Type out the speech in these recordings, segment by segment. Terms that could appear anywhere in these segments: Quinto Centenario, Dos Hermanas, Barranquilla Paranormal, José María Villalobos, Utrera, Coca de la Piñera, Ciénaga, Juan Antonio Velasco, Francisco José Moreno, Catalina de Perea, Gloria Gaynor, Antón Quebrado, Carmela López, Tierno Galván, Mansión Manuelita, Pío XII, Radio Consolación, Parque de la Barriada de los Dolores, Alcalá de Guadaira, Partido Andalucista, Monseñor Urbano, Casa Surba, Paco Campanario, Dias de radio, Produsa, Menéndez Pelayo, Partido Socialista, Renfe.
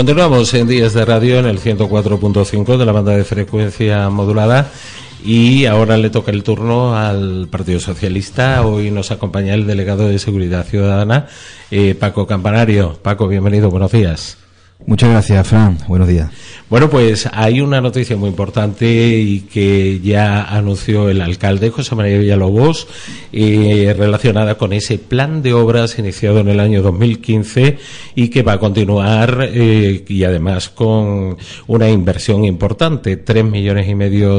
Continuamos en Días de Radio en el 104.5 de la banda de frecuencia modulada y ahora le toca el turno al Partido Socialista. Hoy nos acompaña el delegado de Seguridad Ciudadana, Paco Campanario. Paco, bienvenido, buenos días. Muchas gracias, Fran. Buenos días. Bueno, pues hay una noticia muy importante y que ya anunció el alcalde, José María Villalobos, relacionada con ese plan de obras iniciado en el año 2015 y que va a continuar y además con una inversión importante, 3,5 millones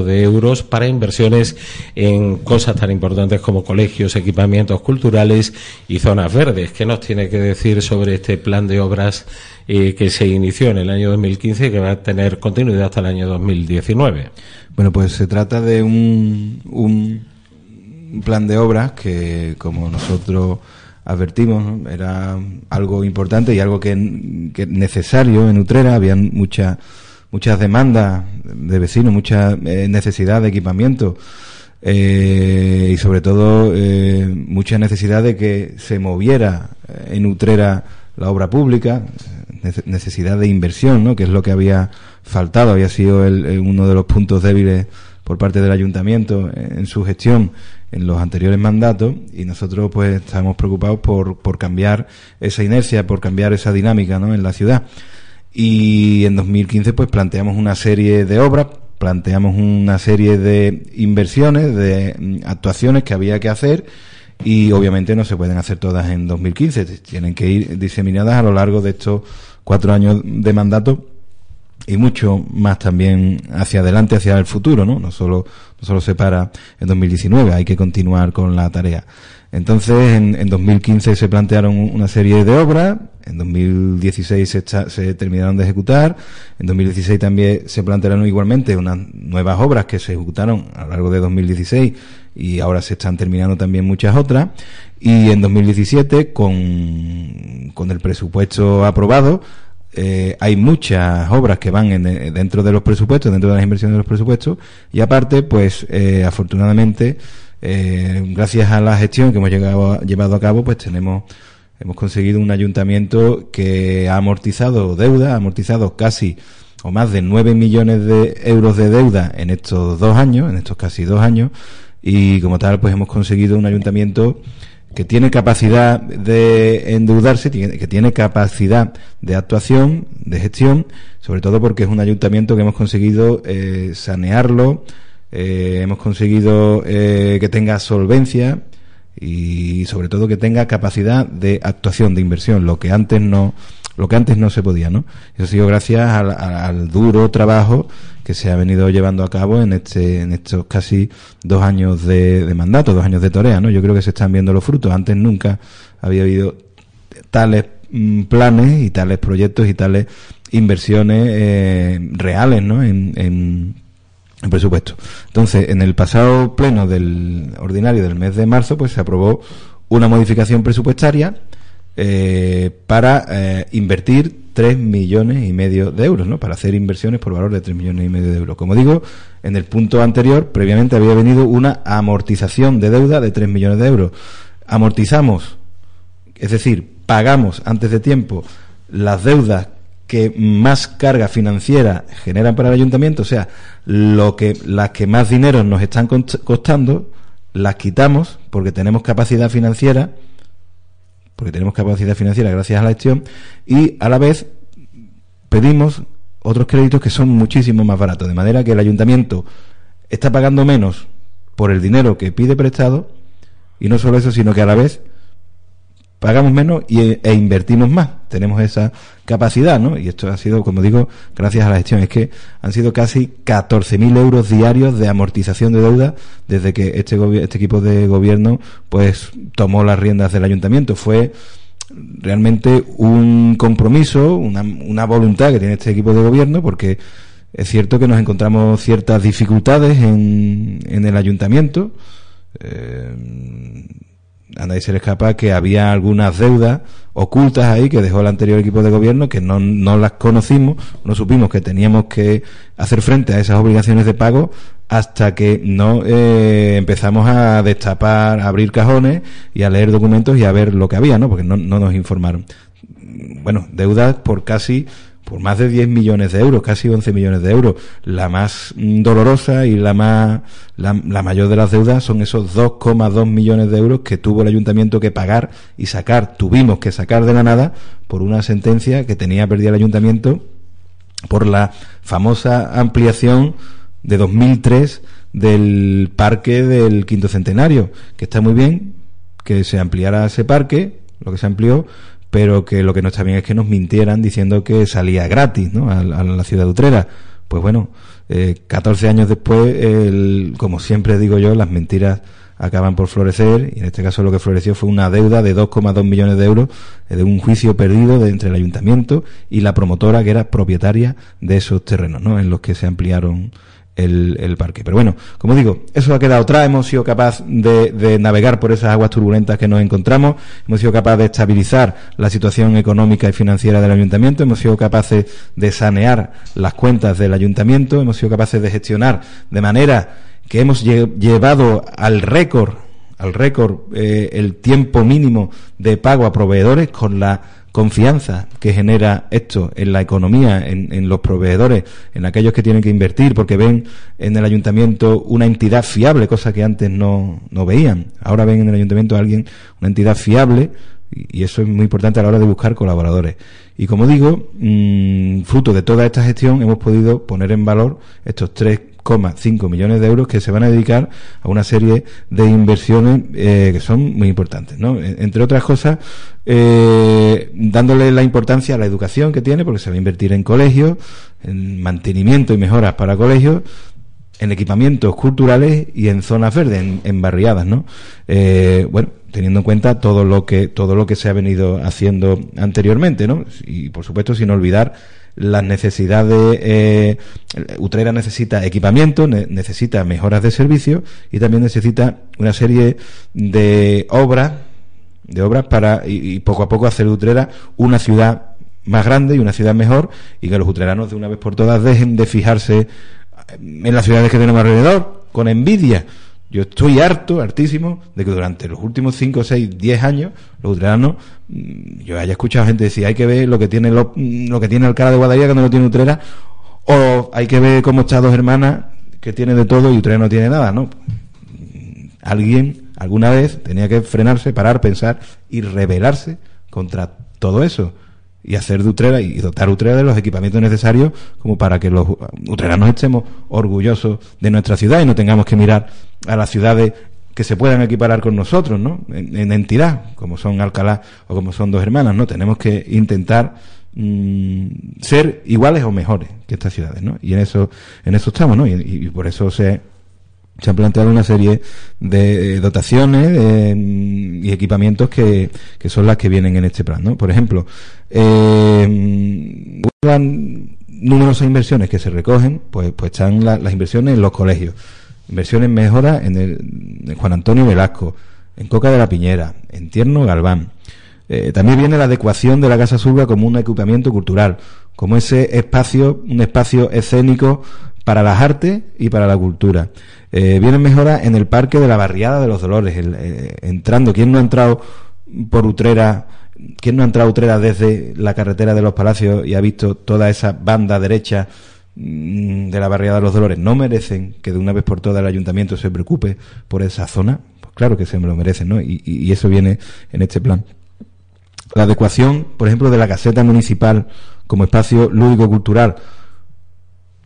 de euros para inversiones en cosas tan importantes como colegios, equipamientos culturales y zonas verdes. ¿Qué nos tiene que decir sobre este plan de obras que se inició en el año 2015 y que va a tener continuidad hasta el año 2019. Bueno, pues se trata de un plan de obras que, como nosotros advertimos, ¿no?, era algo importante y algo que necesario en Utrera. Habían muchas demandas de vecinos, mucha necesidad de equipamiento y sobre todo mucha necesidad de que se moviera en Utrera la obra pública, necesidad de inversión, ¿no?, que es lo que había faltado, había sido uno de los puntos débiles por parte del ayuntamiento en su gestión en los anteriores mandatos, y nosotros pues estábamos preocupados por cambiar esa inercia, por cambiar esa dinámica, ¿no?, en la ciudad. Y en 2015 pues planteamos una serie de obras, planteamos una serie de inversiones, de actuaciones que había que hacer. Y obviamente no se pueden hacer todas en 2015, tienen que ir diseminadas a lo largo de estos 4 años de mandato y mucho más también hacia adelante, hacia el futuro, ¿no? No solo se para en 2019, hay que continuar con la tarea. Entonces, en 2015 se plantearon una serie de obras, en 2016 se terminaron de ejecutar, en 2016 también se plantearon igualmente unas nuevas obras que se ejecutaron a lo largo de 2016 y ahora se están terminando también muchas otras, y en 2017 con el presupuesto aprobado hay muchas obras que van dentro de los presupuestos, dentro de las inversiones de los presupuestos, y aparte pues afortunadamente gracias a la gestión que hemos llevado a cabo, pues hemos conseguido un ayuntamiento que ha amortizado deuda, ha amortizado casi o más de 9 millones de euros de deuda en estos 2 años, en estos casi 2 años, y como tal pues hemos conseguido un ayuntamiento que tiene capacidad de endeudarse, que tiene capacidad de actuación, de gestión, sobre todo porque es un ayuntamiento que hemos conseguido sanearlo. Hemos conseguido que tenga solvencia y sobre todo que tenga capacidad de actuación, de inversión, lo que antes no se podía, ¿no? Eso ha sido gracias al duro trabajo que se ha venido llevando a cabo en estos casi 2 años de mandato, 2 años de torea, ¿no? Yo creo que se están viendo los frutos. Antes nunca había habido tales planes y tales proyectos y tales inversiones reales, ¿no?, en presupuesto. Entonces, en el pasado pleno del ordinario del mes de marzo, pues se aprobó una modificación presupuestaria para invertir 3,5 millones de euros, ¿no?, para hacer inversiones por valor de 3,5 millones de euros. Como digo, en el punto anterior, previamente había venido una amortización de deuda de 3 millones de euros. Amortizamos, es decir, pagamos antes de tiempo las deudas que más carga financiera generan para el ayuntamiento, o sea, las que más dinero nos están costando, las quitamos porque tenemos capacidad financiera, gracias a la gestión, y a la vez pedimos otros créditos que son muchísimo más baratos, de manera que el ayuntamiento está pagando menos por el dinero que pide prestado, y no solo eso, sino que a la vez pagamos menos e invertimos más. Tenemos esa capacidad, ¿no? Y esto ha sido, como digo, gracias a la gestión. Es que han sido casi 14.000 euros diarios de amortización de deuda desde que este equipo de gobierno pues tomó las riendas del ayuntamiento. Fue realmente un compromiso, una voluntad que tiene este equipo de gobierno, porque es cierto que nos encontramos ciertas dificultades en el ayuntamiento. A nadie se le escapa que había algunas deudas ocultas ahí que dejó el anterior equipo de gobierno, que no las conocimos, no supimos que teníamos que hacer frente a esas obligaciones de pago hasta que no empezamos a destapar, a abrir cajones y a leer documentos y a ver lo que había, ¿no?, porque no nos informaron. Bueno, deudas por casi por más de 10 millones de euros, casi 11 millones de euros. La más dolorosa y la mayor de las deudas son esos 2,2 millones de euros que tuvo el ayuntamiento que pagar y sacar, tuvimos que sacar de la nada por una sentencia que tenía perdida el ayuntamiento por la famosa ampliación de 2003 del parque del Quinto Centenario, que está muy bien que se ampliara ese parque, lo que se amplió, pero que lo que no está bien es que nos mintieran diciendo que salía gratis, ¿no?, a la ciudad de Utrera. Pues bueno, 14 años después, como siempre digo yo, las mentiras acaban por florecer, y en este caso lo que floreció fue una deuda de 2,2 millones de euros de un juicio perdido entre el ayuntamiento y la promotora que era propietaria de esos terrenos, ¿no?, en los que se ampliaron el parque. Pero bueno, como digo, eso ha quedado atrás. Hemos sido capaz de navegar por esas aguas turbulentas que nos encontramos, hemos sido capaz de estabilizar la situación económica y financiera del ayuntamiento, hemos sido capaces de sanear las cuentas del ayuntamiento, hemos sido capaces de gestionar de manera que hemos llevado al récord el tiempo mínimo de pago a proveedores, con la confianza que genera esto en la economía, en los proveedores, en aquellos que tienen que invertir porque ven en el ayuntamiento una entidad fiable, cosa que antes no veían. Ahora ven en el ayuntamiento a alguien, una entidad fiable, y eso es muy importante a la hora de buscar colaboradores. Y como digo, fruto de toda esta gestión hemos podido poner en valor estos 3,5 millones de euros que se van a dedicar a una serie de inversiones que son muy importantes, ¿no? Entre otras cosas, dándole la importancia a la educación que tiene, porque se va a invertir en colegios, en mantenimiento y mejoras para colegios, en equipamientos culturales y en zonas verdes, en barriadas, ¿no? Bueno, teniendo en cuenta todo lo que se ha venido haciendo anteriormente, ¿no? Y por supuesto sin olvidar las necesidades. Utrera necesita equipamiento, necesita mejoras de servicio, y también necesita una serie de obras para y poco a poco hacer de Utrera una ciudad más grande y una ciudad mejor, y que los utreranos de una vez por todas dejen de fijarse en las ciudades que tenemos alrededor con envidia. Yo estoy hartísimo de que durante los últimos 5, 6, 10 años, los utreranos, yo haya escuchado gente decir, hay que ver lo que tiene Alcalá de Guadaira que no lo tiene Utrera, o hay que ver cómo está Dos Hermanas, que tiene de todo y Utrera no tiene nada, ¿no? Alguien, alguna vez, tenía que frenarse, parar, pensar y rebelarse contra todo eso, y hacer de Utrera y dotar a Utrera de los equipamientos necesarios como para que los utreranos estemos orgullosos de nuestra ciudad y no tengamos que mirar a las ciudades que se puedan equiparar con nosotros, ¿no?, en entidad, como son Alcalá o como son Dos Hermanas, ¿no? Tenemos que intentar ser iguales o mejores que estas ciudades, ¿no? Y en eso estamos, ¿no? Y por eso se han planteado una serie de dotaciones y equipamientos que son las que vienen en este plan, ¿no? Por ejemplo, numerosas inversiones que se recogen, pues están las inversiones en los colegios, inversiones en mejoras en Juan Antonio Velasco, en Coca de la Piñera, en Tierno Galván. También viene la adecuación de la Casa Surba como un equipamiento cultural, como ese espacio, un espacio escénico para las artes y para la cultura. Vienen mejoras en el Parque de la Barriada de los Dolores, ¿quién no ha entrado por Utrera? ¿Quién no ha entrado a Utrera desde la carretera de los Palacios y ha visto toda esa banda derecha de la Barriada de los Dolores? ¿No merecen que de una vez por todas el ayuntamiento se preocupe por esa zona? Pues claro que se me lo merecen, ¿no? Y eso viene en este plan. La adecuación, por ejemplo, de la caseta municipal como espacio lúdico-cultural.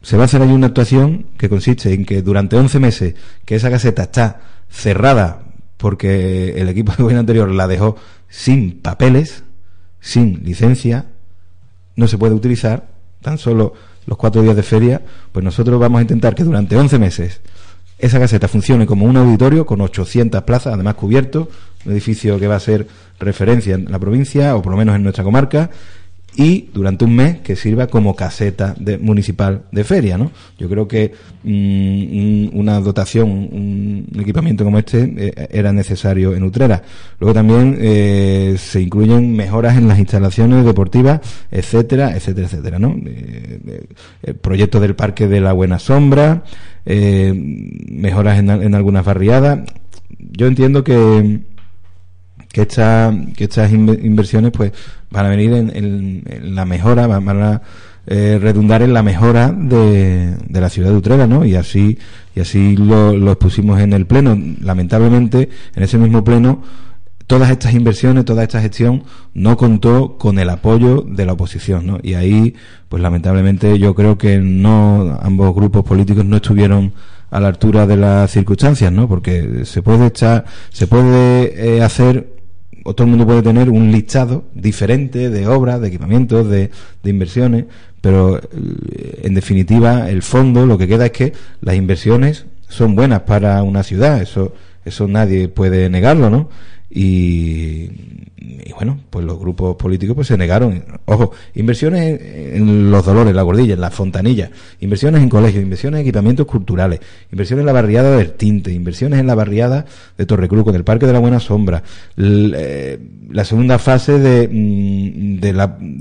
Se va a hacer ahí una actuación que consiste en que durante 11 meses que esa caseta está cerrada porque el equipo de gobierno anterior la dejó sin papeles, sin licencia, no se puede utilizar, tan solo los 4 días de feria, pues nosotros vamos a intentar que durante 11 meses esa caseta funcione como un auditorio con 800 plazas, además cubierto, un edificio que va a ser referencia en la provincia o por lo menos en nuestra comarca, y durante un mes que sirva como caseta municipal de feria, ¿no? Yo creo que una dotación, un equipamiento como este era necesario en Utrera. Luego también se incluyen mejoras en las instalaciones deportivas, etcétera, etcétera, etcétera, ¿no? El proyecto del Parque de la Buena Sombra, mejoras en algunas barriadas. Yo entiendo que estas inversiones pues van a venir en la mejora, van a redundar en la mejora de la ciudad de Utrera, ¿no? Y así lo expusimos en el pleno. Lamentablemente, en ese mismo pleno, todas estas inversiones, toda esta gestión no contó con el apoyo de la oposición, ¿no? Y ahí, pues lamentablemente, yo creo que no, ambos grupos políticos no estuvieron a la altura de las circunstancias, ¿no? Porque se puede hacer, o todo el mundo puede tener un listado diferente de obras, de equipamientos, de inversiones, pero en definitiva el fondo, lo que queda es que las inversiones son buenas para una ciudad, eso nadie puede negarlo, ¿no? Y bueno, pues los grupos políticos pues se negaron. Ojo, inversiones en Los Dolores, la Gordilla, en las Fontanillas, inversiones en colegios, inversiones en equipamientos culturales, inversiones en la barriada del Tinte, inversiones en la barriada de Torrecruz, con el Parque de la Buena Sombra, la segunda fase del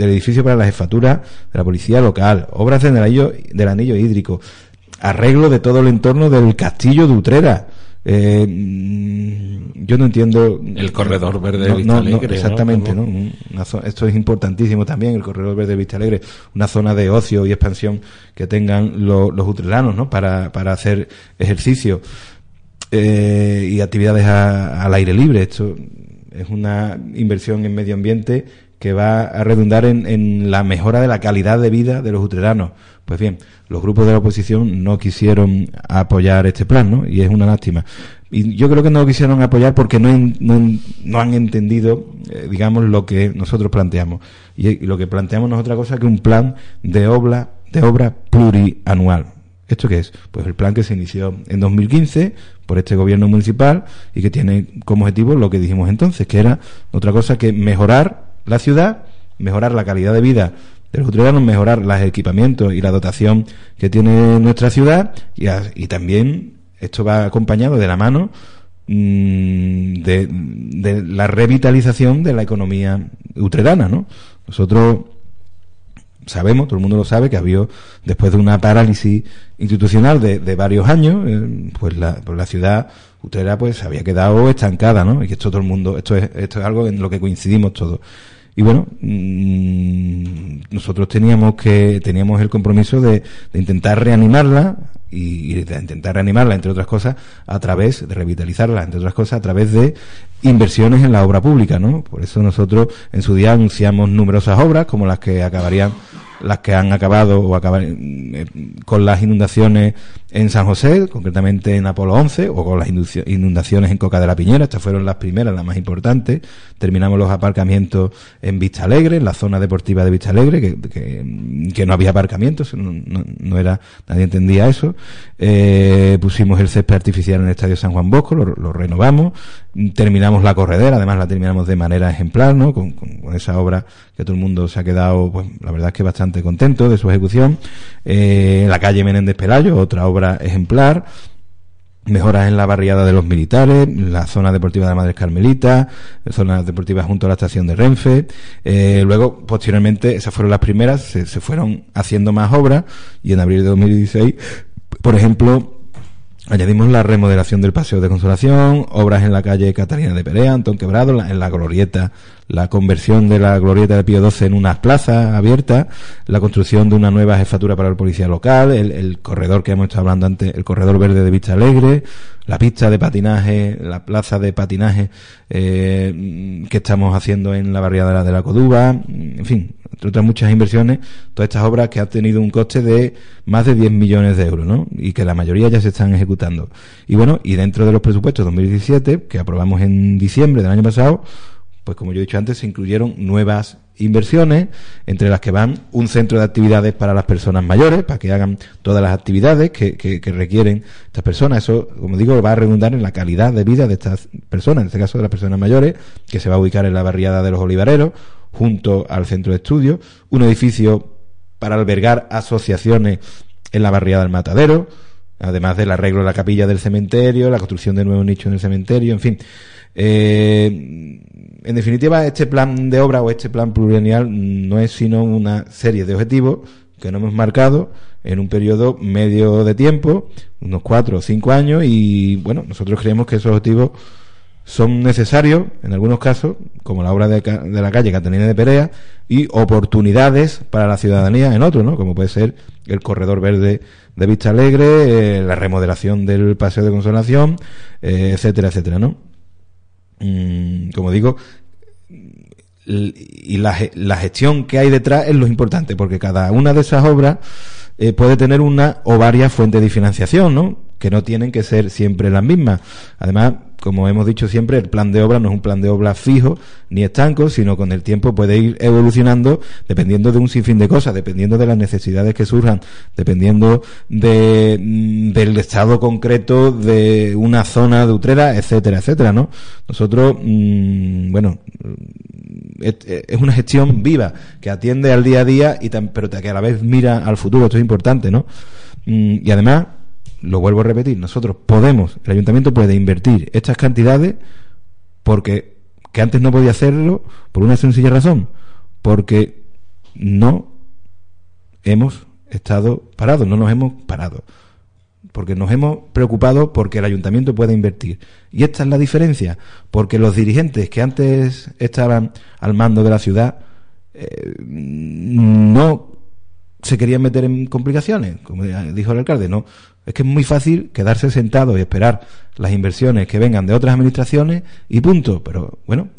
edificio para la jefatura de la policía local, obras del anillo hídrico, arreglo de todo el entorno del castillo de Utrera. Yo no entiendo el corredor verde de Vista Alegre, no, exactamente, ¿no? Esto es importantísimo también, el corredor verde de Vista Alegre, una zona de ocio y expansión que tengan los utreranos, ¿no? Para hacer ejercicio y actividades al aire libre. Esto es una inversión en medio ambiente que va a redundar en la mejora de la calidad de vida de los utreranos. Pues bien, los grupos de la oposición no quisieron apoyar este plan, ¿no? Y es una lástima. Y yo creo que no lo quisieron apoyar porque no han entendido, digamos, lo que nosotros planteamos. Y lo que planteamos no es otra cosa que un plan de obra plurianual. ¿Esto qué es? Pues el plan que se inició en 2015 por este gobierno municipal y que tiene como objetivo lo que dijimos entonces, que era otra cosa que mejorar la ciudad, mejorar la calidad de vida de los utreranos, mejorar los equipamientos y la dotación que tiene nuestra ciudad, y también esto va acompañado de la mano de la revitalización de la economía utrerana, ¿no? Nosotros sabemos, todo el mundo lo sabe, que había, después de una parálisis institucional de varios años, pues la ciudad Utrera pues se había quedado estancada, ¿no? Y que esto todo el mundo, esto es algo en lo que coincidimos todos. Y bueno, nosotros teníamos el compromiso de intentar reanimarla y de intentar reanimarla, entre otras cosas, a través de revitalizarla, entre otras cosas, a través de inversiones en la obra pública, ¿no? Por eso nosotros en su día anunciamos numerosas obras, como las que han acabado con las inundaciones en San José, concretamente en Apolo 11, o con las inundaciones en Coca de la Piñera. Estas fueron las primeras, las más importantes. Terminamos los aparcamientos en Vista Alegre, en la zona deportiva de Vista Alegre, que no había aparcamientos, no era, nadie entendía eso. Pusimos el césped artificial en el Estadio San Juan Bosco, lo renovamos. Terminamos la corredera, además la terminamos de manera ejemplar, ¿no? Con esa obra que todo el mundo se ha quedado, pues la verdad es que bastante contento de su ejecución. La calle Menéndez Pelayo, otra obra ejemplar. Mejoras en la barriada de los militares, la zona deportiva de Madres Carmelitas, zonas deportivas junto a la estación de Renfe. Luego, posteriormente, esas fueron las primeras, se fueron haciendo más obras, y en abril de 2016, por ejemplo, añadimos la remodelación del Paseo de Consolación, obras en la calle Catalina de Perea, Antón Quebrado, en la glorieta, la conversión de la glorieta de Pío XII en unas plazas abiertas, la construcción de una nueva jefatura para la policía local, el corredor que hemos estado hablando antes, el corredor verde de Vista Alegre, la pista de patinaje, la plaza de patinaje que estamos haciendo en la barriada de la Coduba, en fin, entre otras muchas inversiones, todas estas obras que han tenido un coste de más de 10 millones de euros, ¿no? Y que la mayoría ya se están ejecutando. Y bueno, y dentro de los presupuestos 2017, que aprobamos en diciembre del año pasado, pues como yo he dicho antes, se incluyeron nuevas inversiones, entre las que van un centro de actividades para las personas mayores, para que hagan todas las actividades que requieren estas personas. Eso, como digo, va a redundar en la calidad de vida de estas personas, en este caso de las personas mayores, que se va a ubicar en la barriada de los Olivareros, junto al centro de estudios, un edificio para albergar asociaciones en la barriada del Matadero, además del arreglo de la capilla del cementerio, la construcción de nuevos nichos en el cementerio, en fin. En definitiva, este plan de obra o este plan plurianual no es sino una serie de objetivos que nos hemos marcado en un periodo medio de tiempo, unos 4 o 5 años, y bueno, nosotros creemos que esos objetivos son necesarios, en algunos casos, como la obra de la calle Catalina de Perea, y oportunidades para la ciudadanía en otros, ¿no? Como puede ser el corredor verde de Vista Alegre, la remodelación del Paseo de Consolación, etcétera, etcétera, ¿no? Como digo, y la gestión que hay detrás es lo importante, porque cada una de esas obras puede tener una o varias fuentes de financiación, ¿no? Que no tienen que ser siempre las mismas. Además, como hemos dicho siempre, el plan de obra no es un plan de obra fijo ni estanco, sino con el tiempo puede ir evolucionando dependiendo de un sinfín de cosas, dependiendo de las necesidades que surjan, dependiendo del estado concreto de una zona de Utrera, etcétera, etcétera, ¿no? Nosotros, bueno, es una gestión viva que atiende al día a día, pero que a la vez mira al futuro. Esto es importante, ¿no? Y además, lo vuelvo a repetir, nosotros podemos, el ayuntamiento puede invertir estas cantidades porque que antes no podía hacerlo por una sencilla razón, porque no hemos estado parados, no nos hemos parado, porque nos hemos preocupado porque el ayuntamiento pueda invertir. Y esta es la diferencia, porque los dirigentes que antes estaban al mando de la ciudad no se querían meter en complicaciones, como dijo el alcalde, no. Es que es muy fácil quedarse sentado y esperar las inversiones que vengan de otras administraciones y punto. Pero bueno,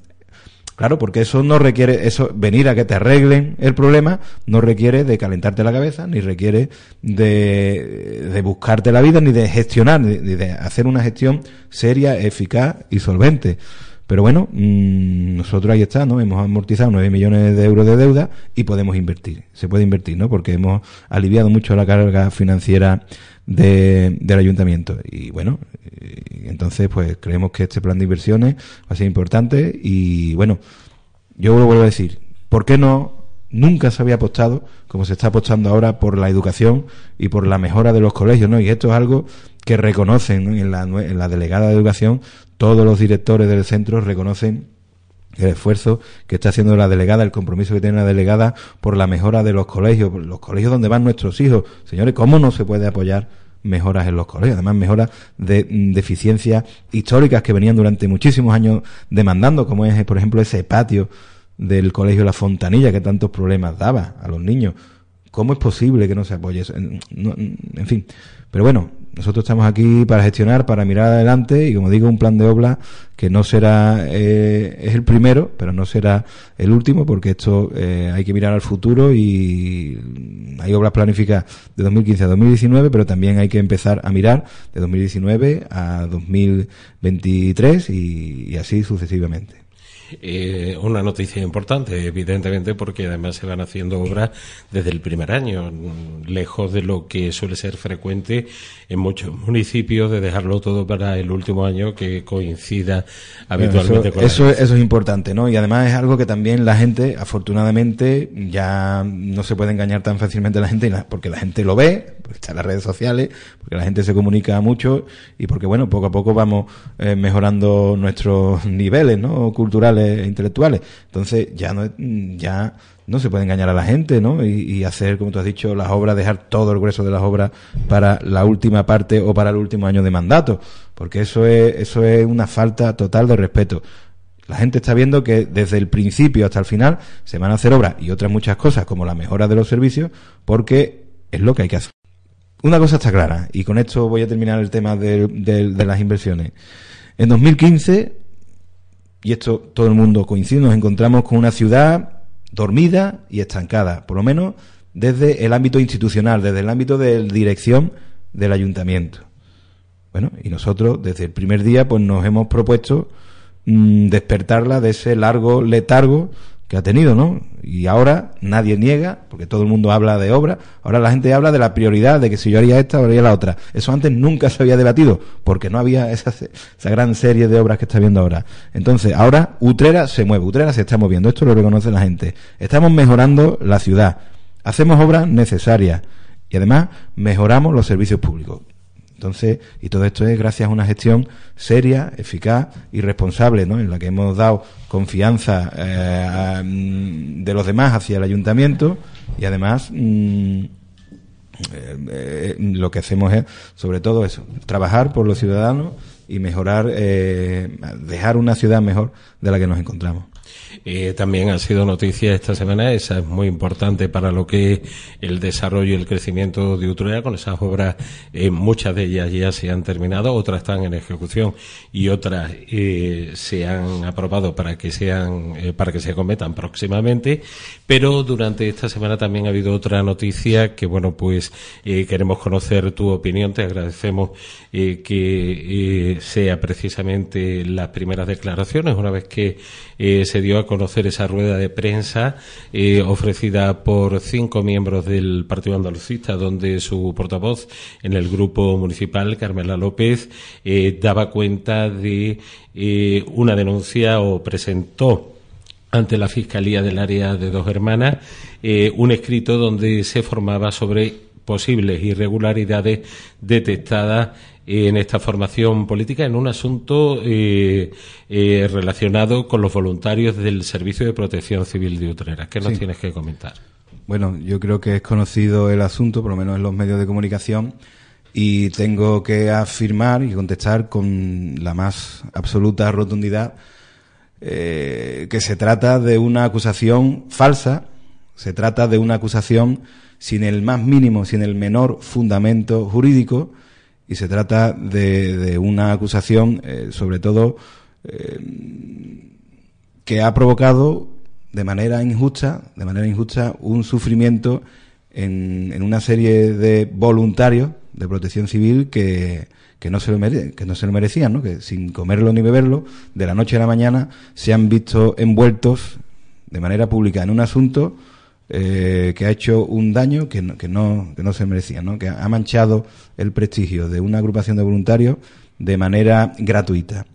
claro, porque eso no requiere, eso venir a que te arreglen el problema no requiere de calentarte la cabeza, ni requiere de buscarte la vida, ni de gestionar, ni de hacer una gestión seria, eficaz y solvente. Pero bueno, nosotros ahí está, ¿no? Hemos amortizado 9 millones de euros de deuda y podemos invertir. Se puede invertir, ¿no? Porque hemos aliviado mucho la carga financiera del ayuntamiento. Y bueno, entonces pues creemos que este plan de inversiones va a ser importante. Y bueno, yo lo vuelvo a decir, ¿por qué no? Nunca se había apostado como se está apostando ahora por la educación y por la mejora de los colegios, ¿no? Y esto es algo que reconocen, ¿no? En la delegada de educación, todos los directores del centro reconocen el esfuerzo que está haciendo la delegada, el compromiso que tiene la delegada por la mejora de los colegios donde van nuestros hijos. Señores, ¿cómo no se puede apoyar mejoras en los colegios? Además, mejoras de deficiencias históricas que venían durante muchísimos años demandando, como es, por ejemplo, ese patio del colegio La Fontanilla que tantos problemas daba a los niños. ¿Cómo es posible que no se apoye eso? En fin, pero bueno, nosotros estamos aquí para gestionar, para mirar adelante, y como digo, un plan de obra que no será, es el primero, pero no será el último, porque esto hay que mirar al futuro, y hay obras planificadas de 2015 a 2019, pero también hay que empezar a mirar de 2019 a 2023 y así sucesivamente. Una noticia importante, evidentemente, porque además se van haciendo obras desde el primer año, lejos de lo que suele ser frecuente en muchos municipios de dejarlo todo para el último año que coincida habitualmente con eso es importante, ¿no? Y además es algo que también la gente, afortunadamente, ya no se puede engañar tan fácilmente a la gente, porque la gente lo ve, porque está en las redes sociales, porque la gente se comunica mucho y porque, bueno, poco a poco vamos mejorando nuestros niveles, ¿no? Culturales e intelectuales. Entonces ya no se puede engañar a la gente, ¿no? Y hacer, como tú has dicho, las obras, dejar todo el grueso de las obras para la última parte o para el último año de mandato, porque eso es una falta total de respeto. La gente está viendo que desde el principio hasta el final se van a hacer obras y otras muchas cosas, como la mejora de los servicios, porque es lo que hay que hacer. Una cosa está clara, y con esto voy a terminar el tema de las inversiones. En 2015, y esto todo el mundo coincide, nos encontramos con una ciudad dormida y estancada, por lo menos desde el ámbito institucional, desde el ámbito de dirección del ayuntamiento. Bueno, y nosotros desde el primer día pues nos hemos propuesto despertarla de ese largo letargo que ha tenido, ¿no? Y ahora nadie niega, porque todo el mundo habla de obra, ahora la gente habla de la prioridad, de que si yo haría esta, haría la otra. Eso antes nunca se había debatido, porque no había esa gran serie de obras que está viendo ahora. Entonces, ahora Utrera se mueve, Utrera se está moviendo, esto lo reconoce la gente. Estamos mejorando la ciudad, hacemos obras necesarias y además mejoramos los servicios públicos. Entonces, y todo esto es gracias a una gestión seria, eficaz y responsable, ¿no? En la que hemos dado confianza de los demás hacia el ayuntamiento, y además lo que hacemos es, sobre todo eso, trabajar por los ciudadanos, y mejorar, dejar una ciudad mejor de la que nos encontramos. También ha sido noticia esta semana, esa es muy importante para lo que es el desarrollo y el crecimiento de Utrera, con esas obras, muchas de ellas ya se han terminado, otras están en ejecución y otras se han aprobado para que se cometan próximamente, pero durante esta semana también ha habido otra noticia que, bueno, pues queremos conocer tu opinión. Te agradecemos que sea precisamente las primeras declaraciones, una vez que se dio a conocer esa rueda de prensa ofrecida por 5 miembros del Partido Andalucista, donde su portavoz en el grupo municipal, Carmela López, daba cuenta de una denuncia, o presentó ante la Fiscalía del Área de Dos Hermanas un escrito donde se formaba sobre posibles irregularidades detectadas en esta formación política en un asunto relacionado con los voluntarios del Servicio de Protección Civil de Utrera. ¿Qué nos tienes que comentar? Bueno, yo creo que es conocido el asunto, por lo menos en los medios de comunicación, y tengo que afirmar y contestar con la más absoluta rotundidad que se trata de una acusación falsa, se trata de una acusación sin el más mínimo, sin el menor fundamento jurídico, y se trata de una acusación, sobre todo, que ha provocado de manera injusta un sufrimiento en una serie de voluntarios de protección civil que no se lo merecían, ¿no? Que sin comerlo ni beberlo, de la noche a la mañana se han visto envueltos de manera pública en un asunto que ha hecho un daño que no se merecía, ¿no? Que ha manchado el prestigio de una agrupación de voluntarios de manera gratuita.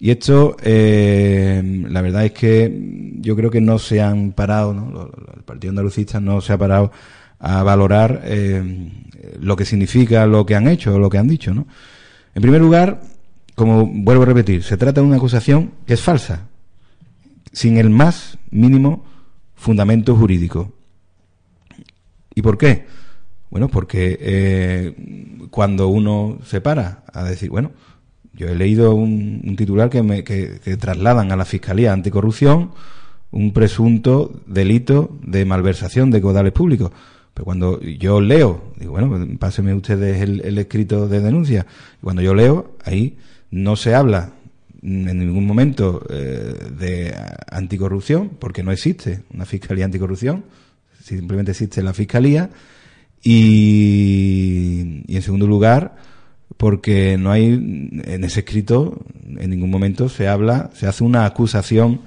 Y esto, la verdad es que yo creo que no se han parado, ¿no? El Partido Andalucista no se ha parado a valorar lo que significa lo que han hecho o lo que han dicho, ¿no? En primer lugar, como vuelvo a repetir, se trata de una acusación que es falsa, sin el más mínimo fundamento jurídico. ¿Y por qué? Bueno, porque cuando uno se para a decir, bueno, yo he leído un titular que trasladan a la Fiscalía Anticorrupción un presunto delito de malversación de caudales públicos. Pero cuando yo leo, digo, bueno, páseme ustedes el escrito de denuncia. Cuando yo leo, ahí no se habla en ningún momento de anticorrupción, porque no existe una fiscalía anticorrupción, simplemente existe la fiscalía, y en segundo lugar, porque no hay, en ese escrito, en ningún momento se hace una acusación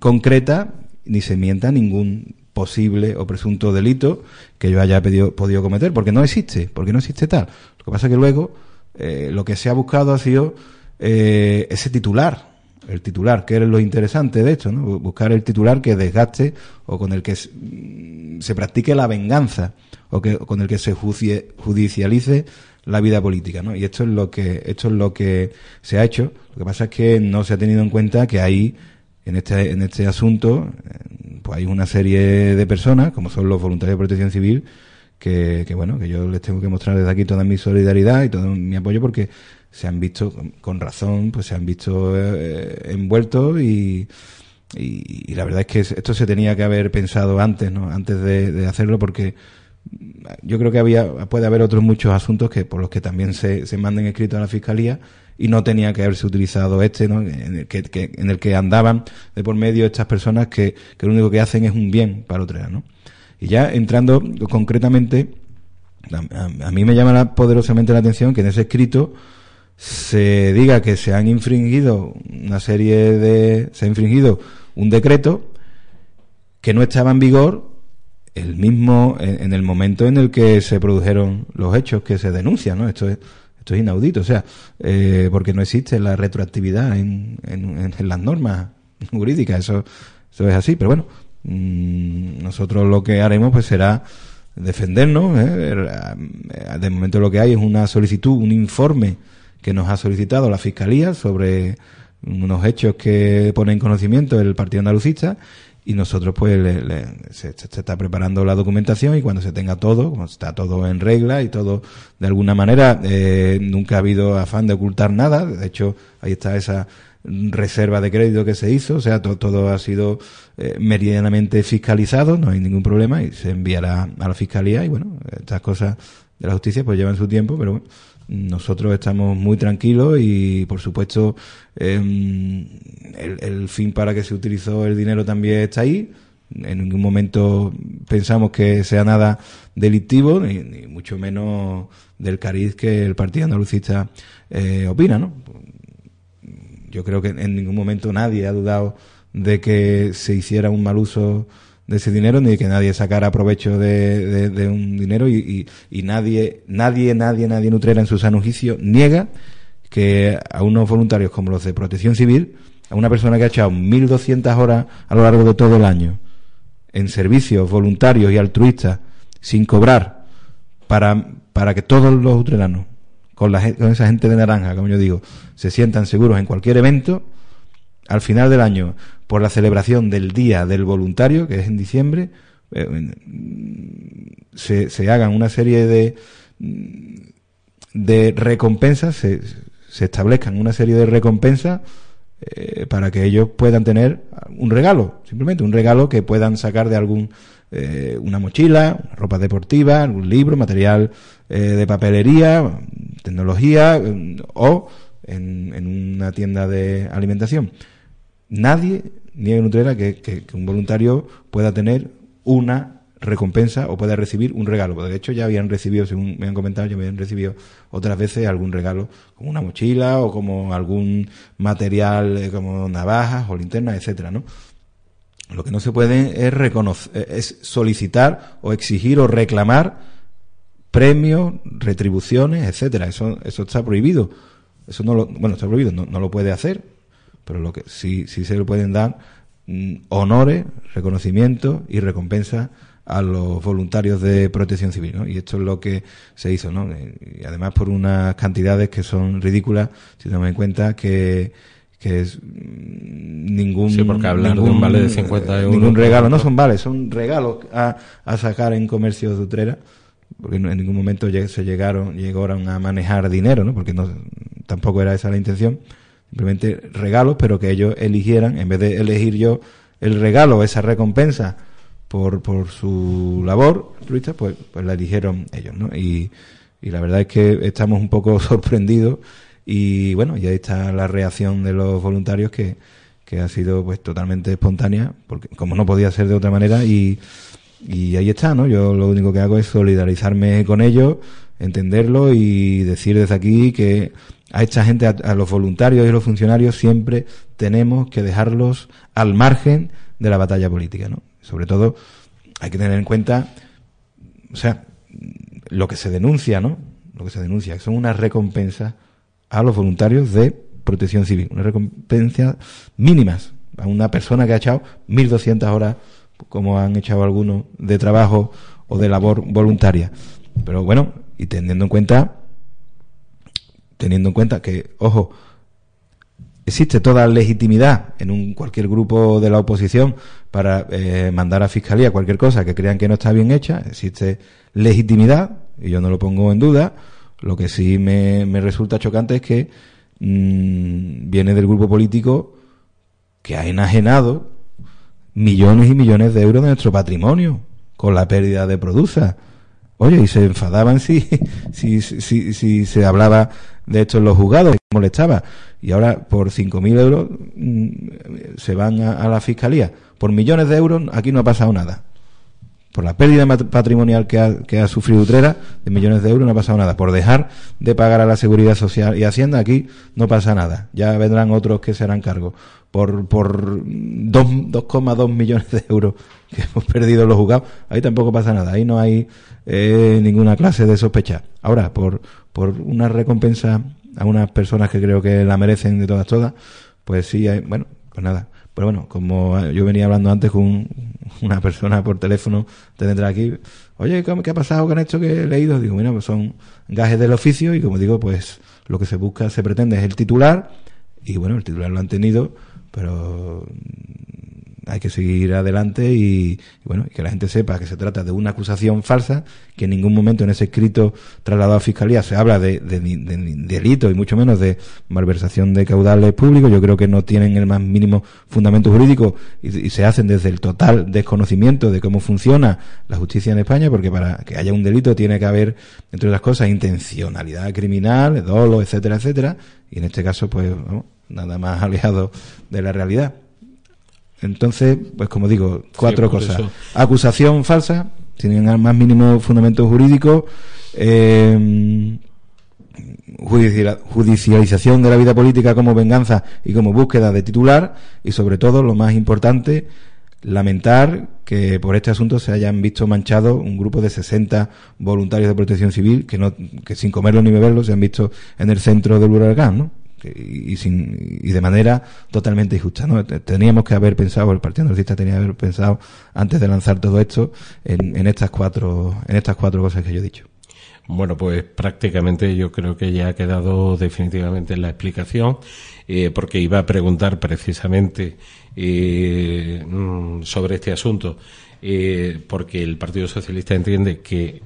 concreta, ni se mienta ningún posible o presunto delito que yo haya podido cometer, porque no existe tal. Lo que pasa es que luego lo que se ha buscado ha sido ese titular, el titular, que es lo interesante de esto, ¿no? Buscar el titular que desgaste, o con el que se practique la venganza, o con el que se judicialice la vida política, ¿no? Y esto es lo que se ha hecho. Lo que pasa es que no se ha tenido en cuenta que hay en este asunto, pues hay una serie de personas, como son los voluntarios de Protección Civil, que bueno, que yo les tengo que mostrar desde aquí toda mi solidaridad y todo mi apoyo, porque se han visto, con razón, pues se han visto envueltos, y la verdad es que esto se tenía que haber pensado antes, ¿no? Antes de hacerlo, porque yo creo que puede haber otros muchos asuntos que por los que también se manden escritos a la Fiscalía, y no tenía que haberse utilizado este, ¿no? en el que andaban de por medio estas personas que lo único que hacen es un bien para Utrera, ¿no? Y ya entrando concretamente, a mí me llama poderosamente la atención que en ese escrito se diga que se han infringido se ha infringido un decreto que no estaba en vigor el mismo en el momento en el que se produjeron los hechos que se denuncian, ¿no? Esto es inaudito, o sea, porque no existe la retroactividad en las normas jurídicas, eso es así, pero bueno. Nosotros lo que haremos pues será defendernos, de momento lo que hay es una solicitud, un informe que nos ha solicitado la Fiscalía sobre unos hechos que pone en conocimiento el Partido Andalucista, y nosotros pues se está preparando la documentación, y cuando se tenga todo, cuando está todo en regla y todo de alguna manera, nunca ha habido afán de ocultar nada. De hecho, ahí está esa reserva de crédito que se hizo, o sea, todo ha sido meridianamente fiscalizado, no hay ningún problema, y se enviará a la fiscalía. Y bueno, estas cosas de la justicia pues llevan su tiempo, pero bueno, nosotros estamos muy tranquilos. Y por supuesto el fin para que se utilizó el dinero también está ahí. En ningún momento pensamos que sea nada delictivo, ni mucho menos del cariz que el Partido Andalucista opina, ¿no? Yo creo que en ningún momento nadie ha dudado de que se hiciera un mal uso de ese dinero, ni de que nadie sacara provecho de un dinero, y nadie en Utrera, en su sano juicio, niega que a unos voluntarios como los de Protección Civil, a una persona que ha echado 1.200 horas a lo largo de todo el año en servicios voluntarios y altruistas sin cobrar, para que todos los utreranos, con esa gente de naranja, como yo digo, se sientan seguros en cualquier evento, al final del año, por la celebración del Día del Voluntario, que es en diciembre, se hagan una serie de recompensas, se establezcan una serie de recompensas para que ellos puedan tener un regalo, simplemente un regalo que puedan sacar de algún... una mochila, ropa deportiva, un libro, material de papelería, tecnología, o en una tienda de alimentación. Nadie niega en Utrera que un voluntario pueda tener una recompensa o pueda recibir un regalo. De hecho, ya habían recibido, según me han comentado, ya habían recibido otras veces algún regalo, como una mochila o como algún material como navajas o linternas, etcétera, ¿no? Lo que no se puede es solicitar o exigir o reclamar premios, retribuciones, etcétera. Eso está prohibido. Eso está prohibido, no lo puede hacer. Pero lo que sí se le pueden dar honores, reconocimientos y recompensas a los voluntarios de Protección Civil, ¿no? Y esto es lo que se hizo, ¿no? Y además por unas cantidades que son ridículas, si tenemos en cuenta que es ningún... Sí, porque hablando de un vale de 50 euros... Ningún regalo, no son vales, son regalos a sacar en comercios de Utrera, porque en ningún momento llegaron a manejar dinero, ¿no? Porque tampoco era esa la intención, simplemente regalos, pero que ellos eligieran, en vez de elegir yo el regalo, esa recompensa por su labor, pues la eligieron ellos, ¿no? Y la verdad es que estamos un poco sorprendidos. Y bueno, ya está la reacción de los voluntarios, que ha sido pues totalmente espontánea, porque como no podía ser de otra manera, y ahí está, ¿no? Yo lo único que hago es solidarizarme con ellos, entenderlo y decir desde aquí que a esta gente, a los voluntarios y a los funcionarios, siempre tenemos que dejarlos al margen de la batalla política, ¿no? Sobre todo hay que tener en cuenta, o sea, lo que se denuncia, ¿no? Lo que se denuncia, que son unas recompensas a los voluntarios de Protección Civil, una recompensa mínimas a una persona que ha echado 1.200 horas, como han echado algunos, de trabajo o de labor voluntaria. Pero bueno, y teniendo en cuenta que, ojo, existe toda legitimidad en cualquier grupo de la oposición para mandar a fiscalía cualquier cosa que crean que no está bien hecha, existe legitimidad, y yo no lo pongo en duda. Lo que sí me resulta chocante es que viene del grupo político que ha enajenado millones y millones de euros de nuestro patrimonio con la pérdida de Produsa. Oye, y se enfadaban si se hablaba de esto en los juzgados, molestaba. Y ahora por 5.000 euros se van a la fiscalía. Por millones de euros aquí no ha pasado nada. Por la pérdida patrimonial que ha sufrido Utrera, de millones de euros, no ha pasado nada. Por dejar de pagar a la Seguridad Social y Hacienda, aquí no pasa nada. Ya vendrán otros que se harán cargo. Por 2,2 millones de euros que hemos perdido los juzgados, ahí tampoco pasa nada. Ahí no hay ninguna clase de sospecha. Ahora, por una recompensa a unas personas que creo que la merecen de todas, pues sí, bueno, pues nada. Pero bueno, como yo venía hablando antes con una persona por teléfono, te entra aquí, oye, ¿qué ha pasado con esto que he leído? Digo, mira, pues son gajes del oficio, y como digo, pues lo que se busca, se pretende, es el titular, y bueno, el titular lo han tenido, pero hay que seguir adelante y bueno, que la gente sepa que se trata de una acusación falsa, que en ningún momento en ese escrito trasladado a Fiscalía se habla de delito y mucho menos de malversación de caudales públicos. Yo creo que no tienen el más mínimo fundamento jurídico y se hacen desde el total desconocimiento de cómo funciona la justicia en España, porque para que haya un delito tiene que haber, entre otras cosas, intencionalidad criminal, dolo, etcétera, etcétera, y en este caso pues no, nada más alejado de la realidad. Entonces, pues como digo, cuatro cosas. Eso. Acusación falsa, sin el más mínimo fundamento jurídico, judicialización de la vida política como venganza y como búsqueda de titular, y sobre todo, lo más importante, lamentar que por este asunto se hayan visto manchados un grupo de 60 voluntarios de protección civil que sin comerlo ni beberlo se han visto en el centro del huracán, ¿no? Y de manera totalmente injusta, ¿no? Teníamos que haber pensado, el Partido Andalucista tenía que haber pensado antes de lanzar todo esto en estas cuatro cosas que yo he dicho. Bueno, pues prácticamente yo creo que ya ha quedado definitivamente la explicación, porque iba a preguntar precisamente sobre este asunto. Porque el Partido Socialista entiende que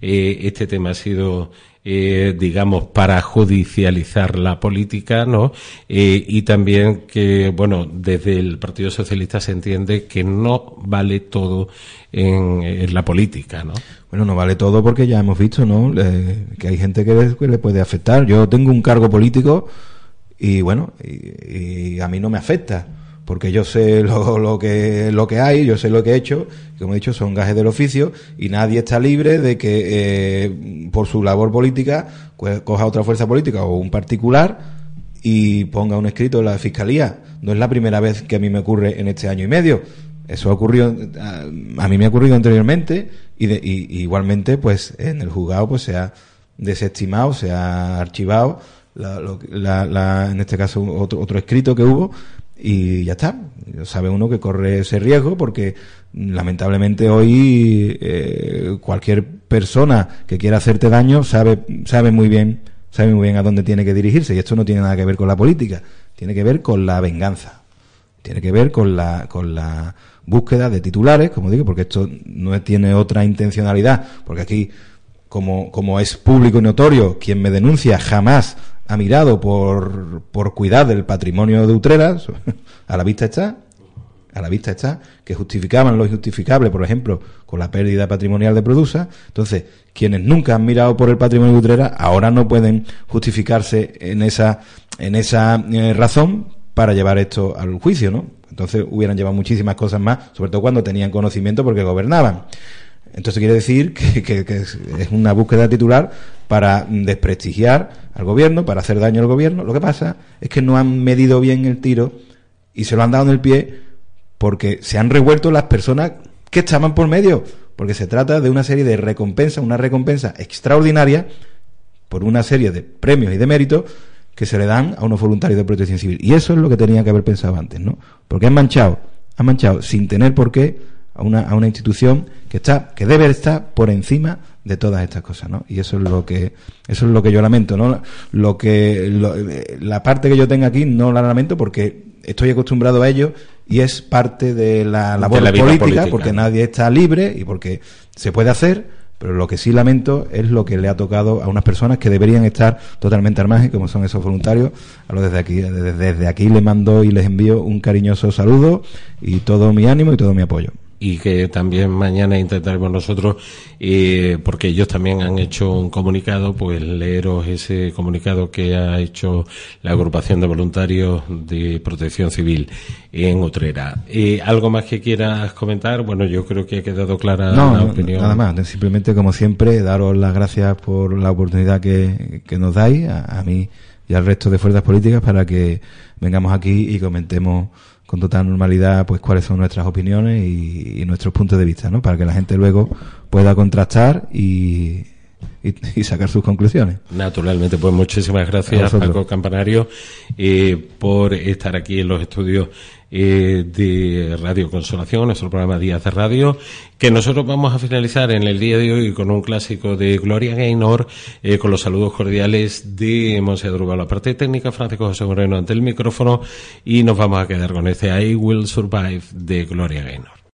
este tema ha sido, digamos, para judicializar la política, ¿no? Y también que, bueno, desde el Partido Socialista se entiende que no vale todo en la política, ¿no? Bueno, no vale todo porque ya hemos visto, ¿no? Que hay gente que le puede afectar. Yo tengo un cargo político y, bueno, y a mí no me afecta, porque yo sé lo que hay, yo sé lo que he hecho, como he dicho, son gajes del oficio, y nadie está libre de que por su labor política coja otra fuerza política o un particular y ponga un escrito en la Fiscalía. No es la primera vez que a mí me ocurre en este año y medio. Eso ha ocurrido, a mí me ha ocurrido anteriormente, y igualmente pues en el juzgado pues se ha desestimado, se ha archivado en este caso otro escrito que hubo. Y ya está, sabe uno que corre ese riesgo porque lamentablemente hoy cualquier persona que quiera hacerte daño sabe muy bien a dónde tiene que dirigirse, y esto no tiene nada que ver con la política, tiene que ver con la venganza, tiene que ver con la búsqueda de titulares, como digo, porque esto no tiene otra intencionalidad, porque aquí como es público y notorio, quien me denuncia jamás ha mirado por cuidar del patrimonio de Utrera. A la vista está, que justificaban lo injustificable, por ejemplo, con la pérdida patrimonial de Produsa. Entonces, quienes nunca han mirado por el patrimonio de Utrera, ahora no pueden justificarse en esa razón para llevar esto al juicio, ¿no? Entonces, hubieran llevado muchísimas cosas más, sobre todo cuando tenían conocimiento porque gobernaban. Entonces quiere decir que es una búsqueda titular para desprestigiar al gobierno, para hacer daño al gobierno. Lo que pasa es que no han medido bien el tiro y se lo han dado en el pie porque se han revuelto las personas que estaban por medio, porque se trata de una serie de recompensas, una recompensa extraordinaria por una serie de premios y de méritos que se le dan a unos voluntarios de protección civil. Y eso es lo que tenían que haber pensado antes, ¿no? Porque han manchado sin tener por qué a una institución que debe estar por encima de todas estas cosas, ¿no? Y eso es lo que yo lamento, ¿no? La parte que yo tenga aquí no la lamento porque estoy acostumbrado a ello y es parte de la labor de la política, porque nadie está libre y porque se puede hacer, pero lo que sí lamento es lo que le ha tocado a unas personas que deberían estar totalmente al margen, como son esos voluntarios. Desde aquí les mando y les envío un cariñoso saludo y todo mi ánimo y todo mi apoyo. Y que también mañana intentaremos nosotros, porque ellos también han hecho un comunicado, pues leeros ese comunicado que ha hecho la agrupación de voluntarios de protección civil en Utrera. ¿Algo más que quieras comentar? Bueno, yo creo que ha quedado clara la opinión. Nada más, simplemente como siempre daros las gracias por la oportunidad que nos dais a mí y al resto de fuerzas políticas para que vengamos aquí y comentemos con total normalidad pues cuáles son nuestras opiniones y nuestros puntos de vista, ¿no? Para que la gente luego pueda contrastar y y sacar sus conclusiones. Naturalmente, pues muchísimas gracias, Paco Campanario, por estar aquí en los estudios de Radio Consolación, nuestro programa Días de Radio, que nosotros vamos a finalizar en el día de hoy con un clásico de Gloria Gaynor, con los saludos cordiales de Monseñor Urbano, la parte técnica, Francisco José Moreno ante el micrófono, y nos vamos a quedar con este I Will Survive de Gloria Gaynor.